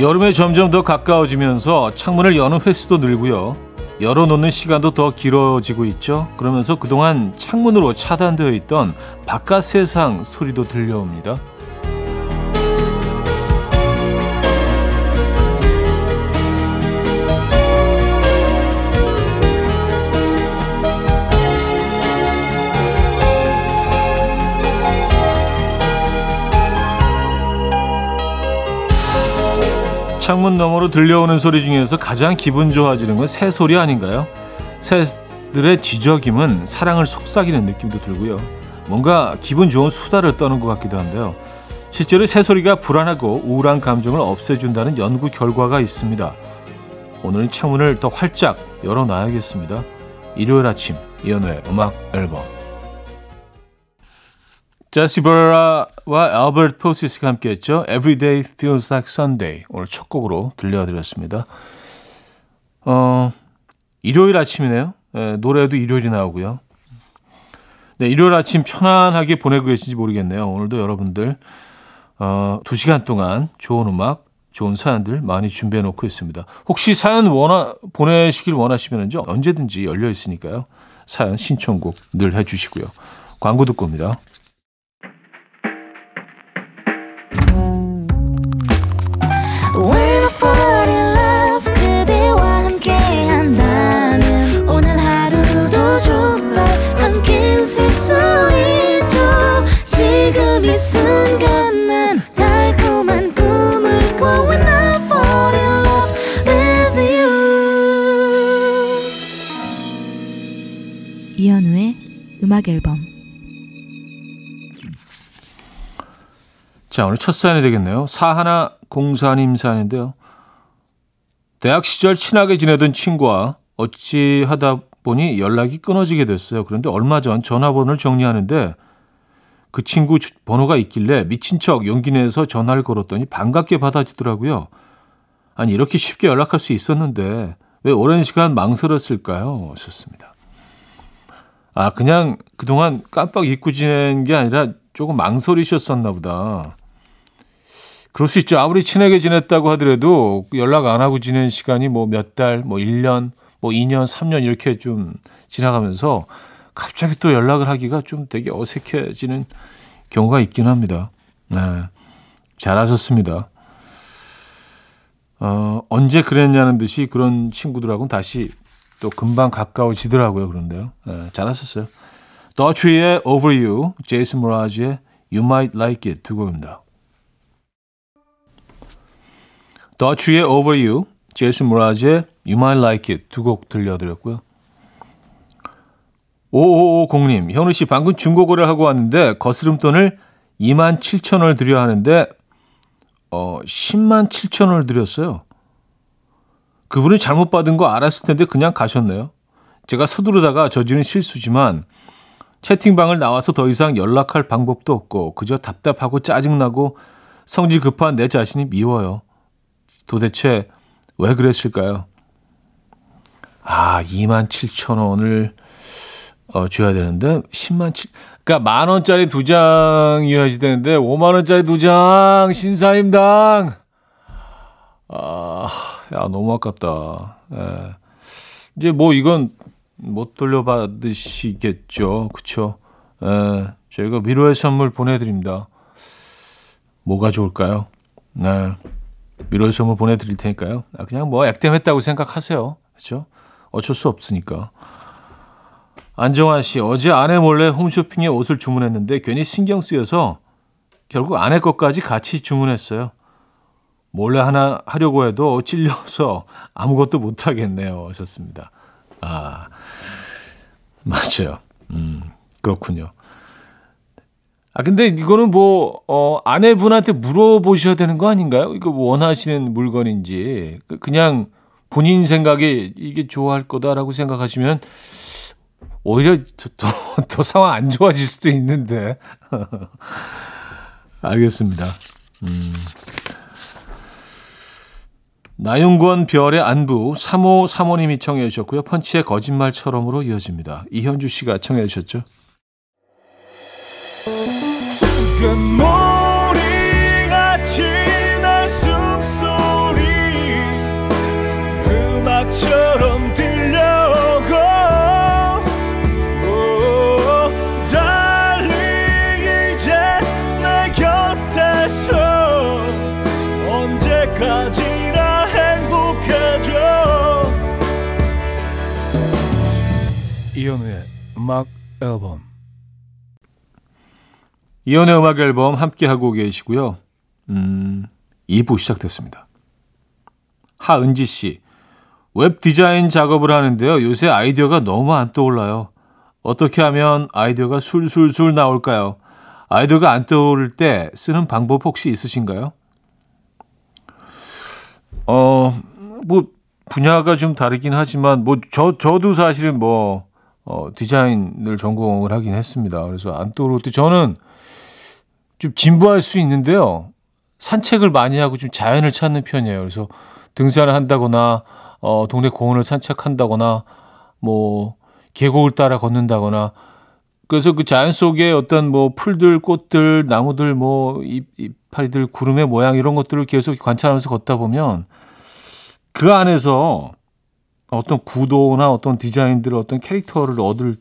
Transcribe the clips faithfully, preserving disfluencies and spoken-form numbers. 여름에 점점 더 가까워지면서 창문을 여는 횟수도 늘고요. 열어놓는 시간도 더 길어지고 있죠. 그러면서 그동안 창문으로 차단되어 있던 바깥 세상 소리도 들려옵니다. 창문 너머로 들려오는 소리 중에서 가장 기분 좋아지는 건 새 소리 아닌가요? 새들의 지저귐은 사랑을 속삭이는 느낌도 들고요. 뭔가 기분 좋은 수다를 떠는 것 같기도 한데요. 실제로 새 소리가 불안하고 우울한 감정을 없애준다는 연구 결과가 있습니다. 오늘은 창문을 더 활짝 열어놔야겠습니다. 일요일 아침 이현우의 음악 앨범. 제시버라와 알버트 포시스가 함께했죠. Everyday Feels Like Sunday. 오늘 첫 곡으로 들려드렸습니다. 어, 일요일 아침이네요. 네, 노래도 일요일이 나오고요. 네, 일요일 아침 편안하게 보내고 계신지 모르겠네요. 오늘도 여러분들 어, 두 시간 동안 좋은 음악, 좋은 사연들 많이 준비해놓고 있습니다. 혹시 사연 원하, 보내시길 원하시면 언제든지 열려 있으니까요. 사연 신청곡 늘 해주시고요. 광고 듣고 옵니다. 이현우의 음악 앨범. 자, 오늘 첫 사연이 되겠네요. 사하나공사님 사연인데요. 대학 시절 친하게 지내던 친구와 어찌 하다 보니 연락이 끊어지게 됐어요. 그런데 얼마 전 전화번호를 정리하는데 그 친구 번호가 있길래 미친 척 용기 내서 전화를 걸었더니 반갑게 받아주더라고요. 아니, 이렇게 쉽게 연락할 수 있었는데 왜 오랜 시간 망설였을까요? 썼습니다. 아, 그냥 그동안 깜빡 잊고 지낸 게 아니라 조금 망설이셨었나 보다. 그럴 수 있죠. 아무리 친하게 지냈다고 하더라도 연락 안 하고 지낸 시간이 뭐 몇 달, 뭐 일 년, 뭐 이 년, 삼 년 이렇게 좀 지나가면서 갑자기 또 연락을 하기가 좀 되게 어색해지는 경우가 있긴 합니다. 네, 잘하셨습니다. 어, 언제 그랬냐는 듯이 그런 친구들하고는 다시 또 금방 가까워지더라고요. 그런데요. 네, 잘하셨어요. 더치의 Over You, 제이슨 모라즈의 You Might Like It 두 곡입니다. 더치의 Over You, 제이슨 모라즈의 You Might Like It 두 곡 들려드렸고요. 오오오공님, 현우씨 방금 중고거래를 하고 왔는데 거스름돈을 이만 칠천 원을 드려야 하는데 어, 십만 칠천 원을 드렸어요. 그분이 잘못 받은 거 알았을 텐데 그냥 가셨네요. 제가 서두르다가 저지른 실수지만 채팅방을 나와서 더 이상 연락할 방법도 없고 그저 답답하고 짜증나고 성질 급한 내 자신이 미워요. 도대체 왜 그랬을까요? 아, 이만 칠천 원을 어, 줘야 되는데 십만 칠, 그러니까 만 원짜리 두 장이어야지 되는데 오만 원짜리 두 장 신사임당. 아, 야, 너무 아깝다. 예. 이제 뭐 이건 못 돌려받으시겠죠, 그렇죠? 예, 저희가 위로의 선물 보내드립니다. 뭐가 좋을까요? 네, 위로의 선물 보내드릴 테니까요. 아, 그냥 뭐 액땜했다고 생각하세요, 그렇죠? 어쩔 수 없으니까. 안정환 씨, 어제 아내 몰래 홈쇼핑에 옷을 주문했는데 괜히 신경 쓰여서 결국 아내 것까지 같이 주문했어요. 몰래 하나 하려고 해도 찔려서 아무것도 못 하겠네요. 하셨습니다. 아, 맞아요. 음, 그렇군요. 아, 근데 이거는 뭐 어, 아내분한테 물어보셔야 되는 거 아닌가요? 이거 뭐 원하시는 물건인지 그냥 본인 생각에 이게 좋아할 거다라고 생각하시면 오히려 더, 더 상황 안 좋아질 수도 있는데. 알겠습니다. 음. 나윤권 별의 안부 삼오삼오님이 청해 주셨고요. 펀치의 거짓말처럼으로 이어집니다. 이현주 씨가 청해 주셨죠. 그 머리 같이 날 숲속 이현우의 음악 앨범. 이현우의 음악 앨범 함께하고 계시고요. 음, 이 부 시작됐습니다. 하은지 씨. 웹 디자인 작업을 하는데요. 요새 아이디어가 너무 안 떠올라요. 어떻게 하면 아이디어가 술술술 나올까요? 아이디어가 안 떠오를 때 쓰는 방법 혹시 있으신가요? 어, 뭐 분야가 좀 다르긴 하지만 뭐 저 저도 사실은 뭐 어, 디자인을 전공을 하긴 했습니다. 그래서 안 떠오를 때 저는 좀 진부할 수 있는데요. 산책을 많이 하고 좀 자연을 찾는 편이에요. 그래서 등산을 한다거나 어, 동네 공원을 산책한다거나 뭐 계곡을 따라 걷는다거나. 그래서 그 자연 속에 어떤 뭐 풀들, 꽃들, 나무들, 뭐 잎, 이파리들, 구름의 모양 이런 것들을 계속 관찰하면서 걷다 보면 그 안에서 어떤 구도나 어떤 디자인들의 어떤 캐릭터를 얻을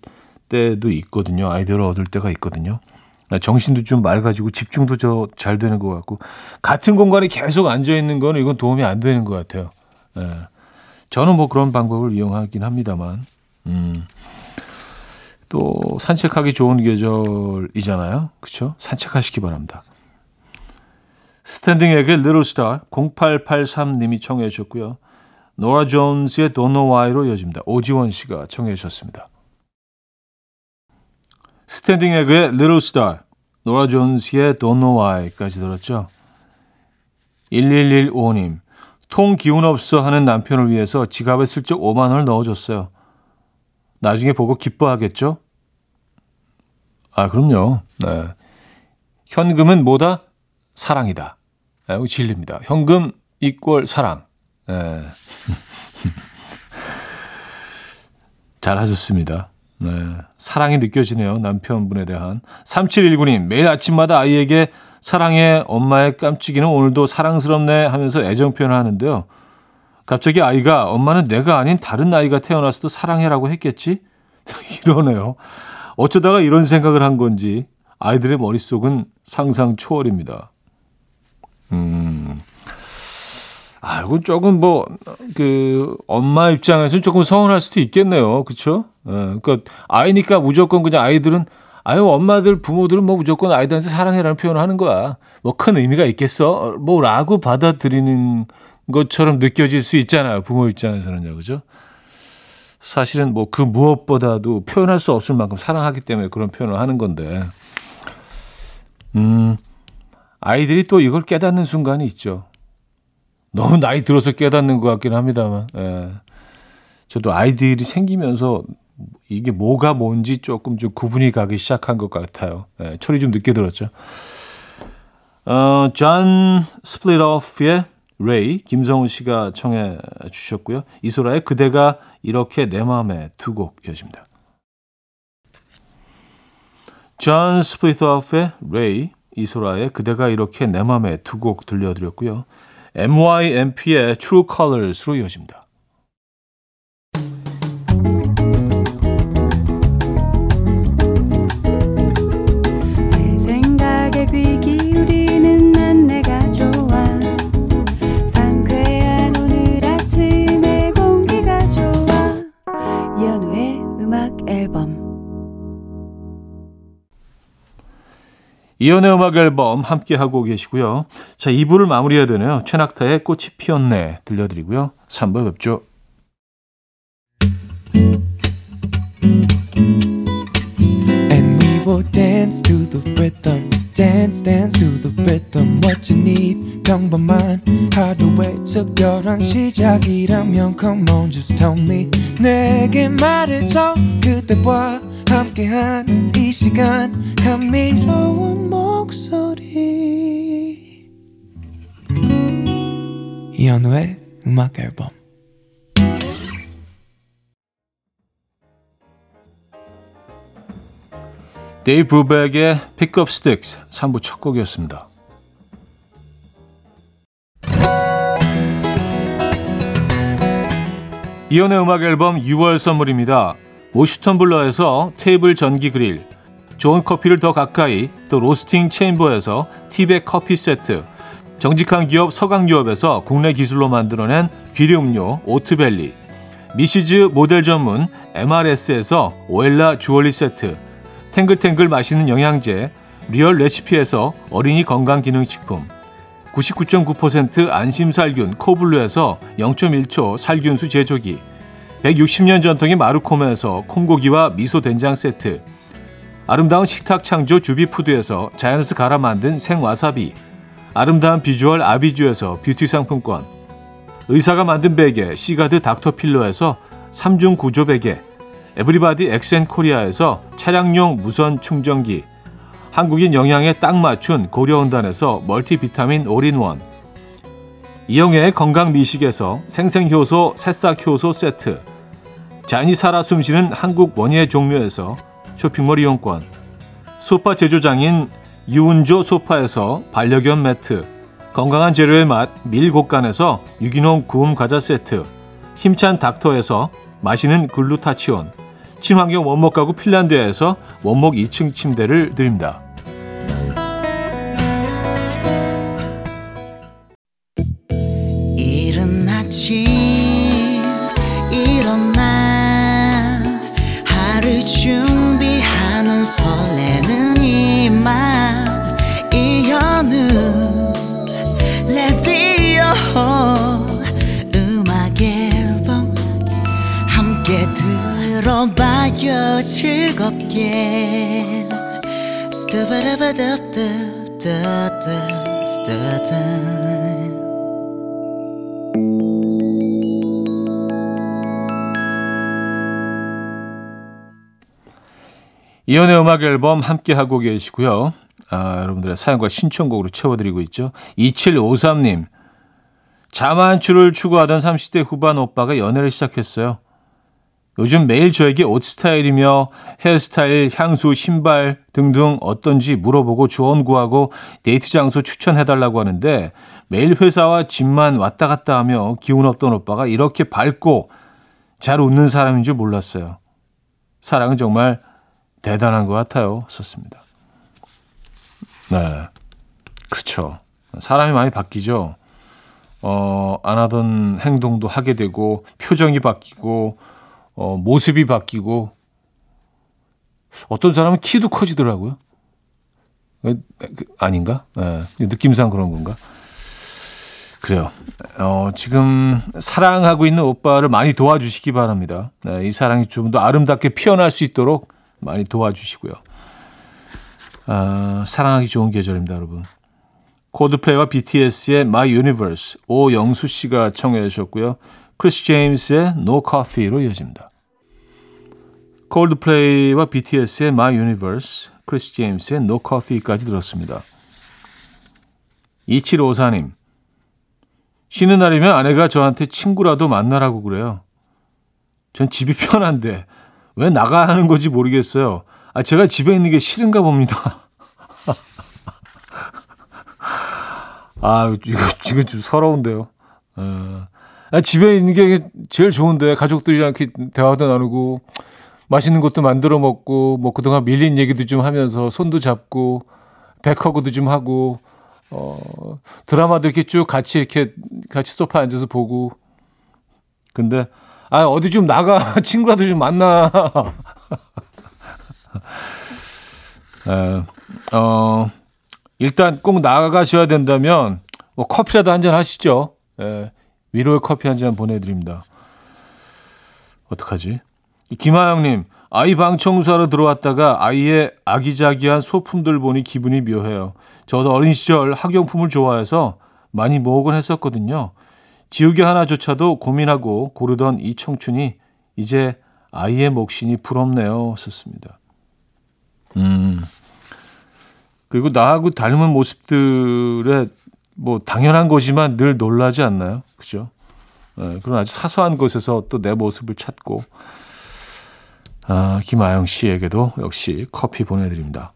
때도 있거든요. 아이디어를 얻을 때가 있거든요. 정신도 좀 맑아지고 집중도 저 잘 되는 것 같고, 같은 공간에 계속 앉아 있는 거는 이건 도움이 안 되는 것 같아요. 예. 저는 뭐 그런 방법을 이용하긴 합니다만. 음. 또 산책하기 좋은 계절이잖아요. 그렇죠? 산책하시기 바랍니다. 스탠딩 에그의 Little Star 공팔팔삼 님이 청해 주셨고요. 노라 존스의 Don't Know Why로 이어집니다. 오지원 씨가 청해 주셨습니다. 스탠딩 에그의 Little Star, 노라 존스의 Don't Know Why까지 들었죠. 일일일오 님, 통 기운 없어 하는 남편을 위해서 지갑에 슬쩍 오만 원을 넣어줬어요. 나중에 보고 기뻐하겠죠? 아, 그럼요. 네. 현금은 뭐다? 사랑이다. 네, 이거 진리입니다. 현금 이퀄 사랑. 네. 잘하셨습니다. 네. 사랑이 느껴지네요. 남편분에 대한. 삼칠일구 님, 매일 아침마다 아이에게 사랑해, 엄마의 깜찍이는 오늘도 사랑스럽네 하면서 애정 표현을 하는데요. 갑자기 아이가 엄마는 내가 아닌 다른 아이가 태어났어도 사랑해라고 했겠지? 이러네요. 어쩌다가 이런 생각을 한 건지 아이들의 머릿속은 상상 초월입니다. 음, 아, 이건 조금 뭐 그 엄마 입장에서는 조금 서운할 수도 있겠네요, 그렇죠? 예, 그러니까 아이니까 무조건 그냥 아이들은 아유 엄마들 부모들은 뭐 무조건 아이들한테 사랑해라는 표현을 하는 거야. 뭐 큰 의미가 있겠어? 뭐라고 받아들이는 것처럼 느껴질 수 있잖아요. 부모 입장에서는요. 그죠? 사실은 뭐 그 무엇보다도 표현할 수 없을 만큼 사랑하기 때문에 그런 표현을 하는 건데, 음, 아이들이 또 이걸 깨닫는 순간이 있죠. 너무 나이 들어서 깨닫는 것 같긴 합니다만, 예. 저도 아이들이 생기면서 이게 뭐가 뭔지 조금 좀 구분이 가기 시작한 것 같아요. 예, 철이 좀 늦게 들었죠. 어, 존 스플릿오프의 레이, 김성훈 씨가 청해 주셨고요. 이소라의 그대가 이렇게 내 마음에 두 곡 이어집니다. 존 스플릿오프의 레이, 이소라의 그대가 이렇게 내 마음에 두 곡 들려드렸고요. 엠와이엠피의 True Colors로 이어집니다. 내 생각에 귀 기울이는 난 내가 좋아. 상쾌한 오늘 아침에 공기가 좋아. 이현우의 음악 앨범. 이연의 음악 앨범 함께하고 계시고요. 자, 이 부를 마무리해야 되네요. 최낙타의 꽃이 피었네 들려드리고요. 삼 부에 뵙죠. And we will dance to the rhythm. Dance, dance to the rhythm. What you need, 평범한 하루의 특별한 시작이라면 come on, just tell me. 내게 말해줘, 그대와 함께한 이 시간 감미로운 목소리 이현우의 음악 앨범. 데이브 브루백의 Pickupsticks 삼 부 첫 곡이었습니다. 이현우의 음악 앨범 유월 선물입니다. 모슈텀블러에서 테이블 전기 그릴, 좋은 커피를 더 가까이, 또 로스팅 체인버에서 티백 커피 세트, 정직한 기업 서강유업에서 국내 기술로 만들어낸 비료 음료 오트밸리, 미시즈 모델 전문 엠알에스에서 오엘라 주얼리 세트, 탱글탱글 맛있는 영양제 리얼 레시피에서 어린이 건강기능식품, 구십구 점 구 퍼센트 안심살균 코블루에서 영 점 일 초 살균수 제조기, 백육십 년 전통의 마루코메에서 콩고기와 미소된장 세트, 아름다운 식탁창조 주비푸드에서 자연에서 갈아 만든 생와사비, 아름다운 비주얼 아비주에서 뷰티 상품권, 의사가 만든 베개 시가드 닥터필러에서 삼중 구조 베개, 에브리바디 엑센코리아에서 차량용 무선 충전기, 한국인 영양에 딱 맞춘 고려온단에서 멀티비타민 올인원, 이영애의 건강미식에서 생생효소 새싹효소 세트, 잔이 살아 숨쉬는 한국 원예 종묘에서 쇼핑몰 이용권, 소파 제조장인 유은조 소파에서 반려견 매트, 건강한 재료의 맛 밀곡간에서 유기농 구움 과자 세트, 힘찬 닥터에서 마시는 글루타치온, 친환경 원목 가구 핀란드에서 원목 이 층 침대를 드립니다. 이른 아침 일어나 하루 준비하는 설레는 이 맘 이현우 레디오 음악 앨범 함께 들 들어봐요 즐겁게 이연의 음악 앨범 함께하고 계시고요. 아, 여러분들의 사연과 신청곡으로 채워드리고 있죠. 이칠오삼 님, 자만추를 추구하던 삼십 대 후반 오빠가 연애를 시작했어요. 요즘 매일 저에게 옷 스타일이며 헤어스타일, 향수, 신발 등등 어떤지 물어보고 조언 구하고 데이트 장소 추천해달라고 하는데 매일 회사와 집만 왔다 갔다 하며 기운 없던 오빠가 이렇게 밝고 잘 웃는 사람인 줄 몰랐어요. 사랑은 정말 대단한 것 같아요. 썼습니다. 네, 그렇죠. 사람이 많이 바뀌죠. 어, 안 하던 행동도 하게 되고 표정이 바뀌고 어, 모습이 바뀌고, 어떤 사람은 키도 커지더라고요. 아닌가? 네, 느낌상 그런 건가? 그래요. 어, 지금 사랑하고 있는 오빠를 많이 도와주시기 바랍니다. 네, 이 사랑이 좀 더 아름답게 피어날 수 있도록 많이 도와주시고요. 아, 사랑하기 좋은 계절입니다, 여러분. 코드플레이와 비티에스의 My Universe, 오영수 씨가 청해 주셨고요. 크리스 제임스의 No Coffee로 이어집니다. 콜드플레이와 비티에스의 My Universe, 크리스 제임스의 No Coffee까지 들었습니다. 이칠오사 님, 쉬는 날이면 아내가 저한테 친구라도 만나라고 그래요. 전 집이 편한데 왜 나가야 하는 건지 모르겠어요. 아, 제가 집에 있는 게 싫은가 봅니다. 아, 이거, 이거 좀 서러운데요. 어. 집에 있는 게 제일 좋은데 가족들이랑 이렇게 대화도 나누고 맛있는 것도 만들어 먹고 뭐 그동안 밀린 얘기도 좀 하면서 손도 잡고 백허그도 좀 하고 어, 드라마도 이렇게 쭉 같이 이렇게 같이 소파에 앉아서 보고. 근데 아, 어디 좀 나가 친구라도 좀 만나. 에, 어, 일단 꼭 나가셔야 된다면 뭐 커피라도 한잔 하시죠. 에. 위로의 커피 한 잔 보내드립니다. 어떡하지? 김하영님, 아이 방 청소하러 들어왔다가 아이의 아기자기한 소품들 보니 기분이 묘해요. 저도 어린 시절 학용품을 좋아해서 많이 모으곤 했었거든요. 지우개 하나조차도 고민하고 고르던 이 청춘이 이제 아이의 몫이니 부럽네요. 썼습니다. 음. 그리고 나하고 닮은 모습들의 뭐 당연한 거지만 늘 놀라지 않나요? 그죠? 네, 그런 아주 사소한 것에서 또 내 모습을 찾고. 아, 김아영 씨에게도 역시 커피 보내드립니다.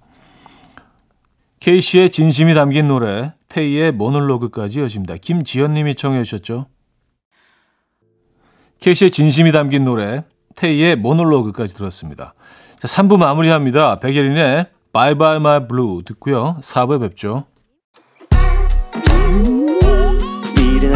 K씨의 진심이 담긴 노래 태희의 모놀로그까지 이어집니다. 김지연 님이 청해 주셨죠. K씨의 진심이 담긴 노래 태희의 모놀로그까지 들었습니다. 자, 삼 부 마무리합니다. 백예린의 Bye Bye My Blue 듣고요. 사 부에 뵙죠. 이른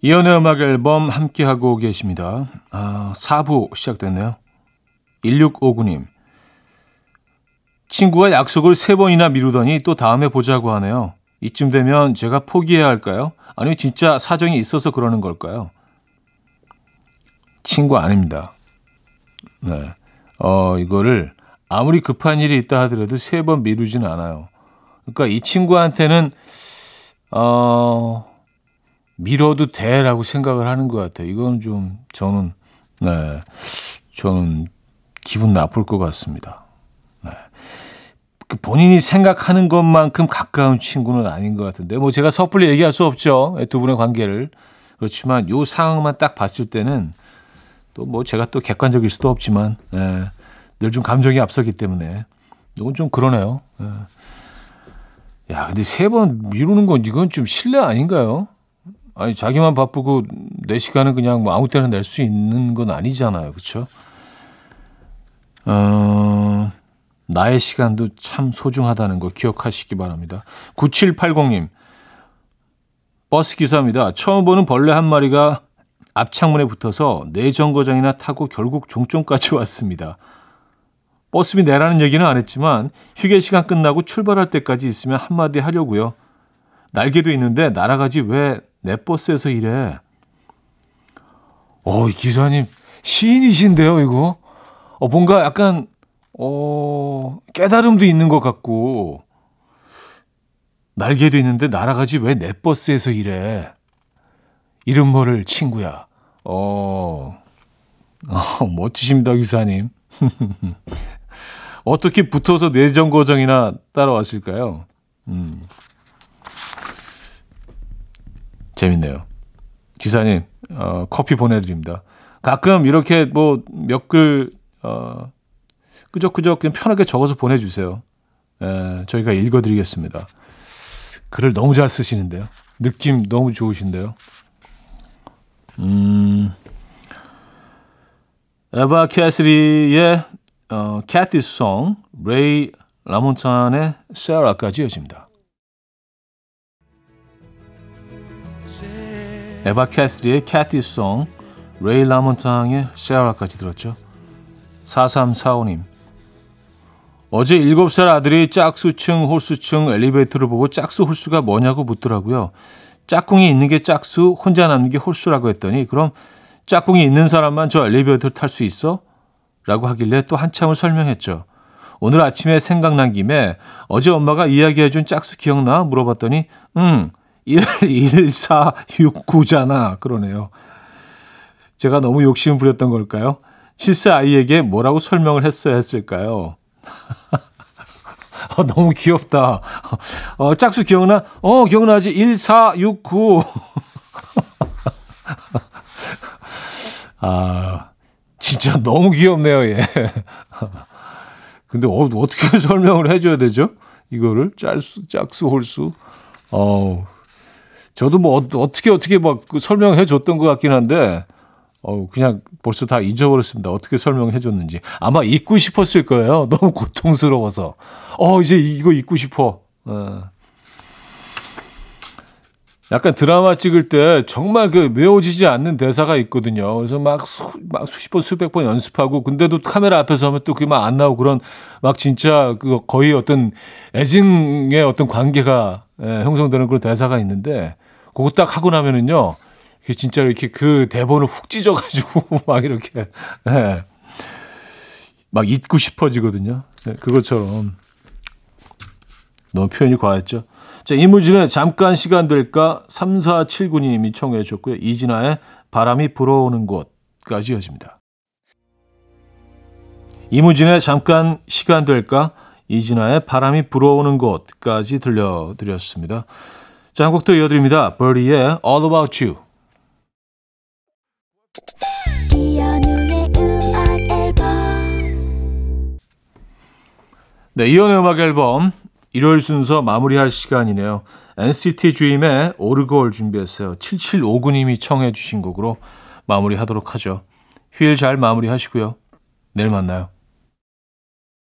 이연의 음악 앨범 함께하고 계십니다. 아, 사 부 시작됐네요. 일육오구 님. 친구가 약속을 세 번이나 미루더니 또 다음에 보자고 하네요. 이쯤 되면 제가 포기해야 할까요? 아니면 진짜 사정이 있어서 그러는 걸까요? 친구 아닙니다. 네. 어, 이거를 아무리 급한 일이 있다 하더라도 세 번 미루진 않아요. 그러니까 이 친구한테는, 어, 미뤄도 돼라고 생각을 하는 것 같아요. 이건 좀 저는 네, 저는 기분 나쁠 것 같습니다. 네. 그 본인이 생각하는 것만큼 가까운 친구는 아닌 것 같은데 뭐 제가 섣불리 얘기할 수 없죠. 두 분의 관계를. 그렇지만 요 상황만 딱 봤을 때는 또 뭐 제가 또 객관적일 수도 없지만 네, 늘 좀 감정이 앞서기 때문에 이건 좀 그러네요. 네. 야 근데 세 번 미루는 건 이건 좀 실례 아닌가요? 아니 자기만 바쁘고 내 시간은 그냥 뭐 아무 때나 낼 수 있는 건 아니잖아요, 그렇죠? 어, 나의 시간도 참 소중하다는 거 기억하시기 바랍니다. 구칠팔공 님 버스 기사입니다. 처음 보는 벌레 한 마리가 앞창문에 붙어서 내 정거장이나 타고 결국 종점까지 왔습니다. 버스비 내라는 얘기는 안 했지만 휴게 시간 끝나고 출발할 때까지 있으면 한마디 하려고요. 날개도 있는데 날아가지 왜 내 버스에서 일해. 어, 기사님 시인이신데요, 이거. 어, 뭔가 약간 어, 깨달음도 있는 것 같고 날개도 있는데 날아가지 왜 내 버스에서 일해. 이름 모를 친구야. 어, 어 멋지십니다, 기사님. 어떻게 붙어서 내 정거장이나 따라왔을까요? 음. 재밌네요. 기사님, 어, 커피 보내드립니다. 가끔 이렇게 뭐 몇 글, 어, 끄적끄적 그냥 편하게 적어서 보내주세요. 에, 저희가 읽어드리겠습니다. 글을 너무 잘 쓰시는데요. 느낌 너무 좋으신데요. 음, 에바 캐시리의 어, Cathy's Song, 레이 라몬탄의 Sarah까지 이어집니다. 에바 캐스리의 캐티송, 레이 라몬탕의 셰라까지 들었죠. 사삼사오 님 어제 일곱 살 아들이 짝수층, 홀수층 엘리베이터를 보고 짝수, 홀수가 뭐냐고 묻더라고요. 짝꿍이 있는 게 짝수, 혼자 남는 게 홀수라고 했더니 그럼 짝꿍이 있는 사람만 저 엘리베이터를 탈 수 있어? 라고 하길래 또 한참을 설명했죠. 오늘 아침에 생각난 김에 어제 엄마가 이야기해준 짝수 기억나? 물어봤더니 응. 일, 일, 사, 육, 구잖아. 그러네요. 제가 너무 욕심 부렸던 걸까요? 실사 아이에게 뭐라고 설명을 했어야 했을까요? 어, 너무 귀엽다. 어, 짝수 기억나? 어, 기억나지. 일, 사, 육, 구. 아, 진짜 너무 귀엽네요. 예. 근데 어, 어떻게 설명을 해줘야 되죠? 이거를? 짤수, 짝수, 홀수? 어우. 저도 뭐 어떻게 어떻게 막 설명해 줬던 것 같긴 한데 어 그냥 벌써 다 잊어버렸습니다. 어떻게 설명해 줬는지. 아마 잊고 싶었을 거예요. 너무 고통스러워서. 어 이제 이거 잊고 싶어. 어. 약간 드라마 찍을 때 정말 그 외워지지 않는 대사가 있거든요. 그래서 막, 수, 막 수십 번 수백 번 연습하고 근데도 카메라 앞에서 하면 또 그게 막 안 나오고 그런 막 진짜 그 거의 어떤 애증의 어떤 관계가 예, 형성되는 그런 대사가 있는데 그거 딱 하고 나면은요, 이게 진짜 이렇게 그 대본을 훅 찢어가지고 막 이렇게 네, 막 잊고 싶어지거든요. 네, 그것처럼 너무 표현이 과했죠. 자, 이무진의 잠깐 시간 될까 삼사칠구 님이 청해 주셨고요. 이진아의 바람이 불어오는 곳까지 이어집니다. 이무진의 잠깐 시간 될까 이진아의 바람이 불어오는 곳까지 들려드렸습니다. 자, 한 곡 더 이어드립니다. 버리의 All About You. 이현우의 음악 앨범 네, 이연의 음악 앨범 일요일 순서 마무리할 시간이네요. 엔시티 드림의 오르골 준비했어요. 칠칠오구 님이 청해 주신 곡으로 마무리하도록 하죠. 휴일 잘 마무리하시고요. 내일 만나요.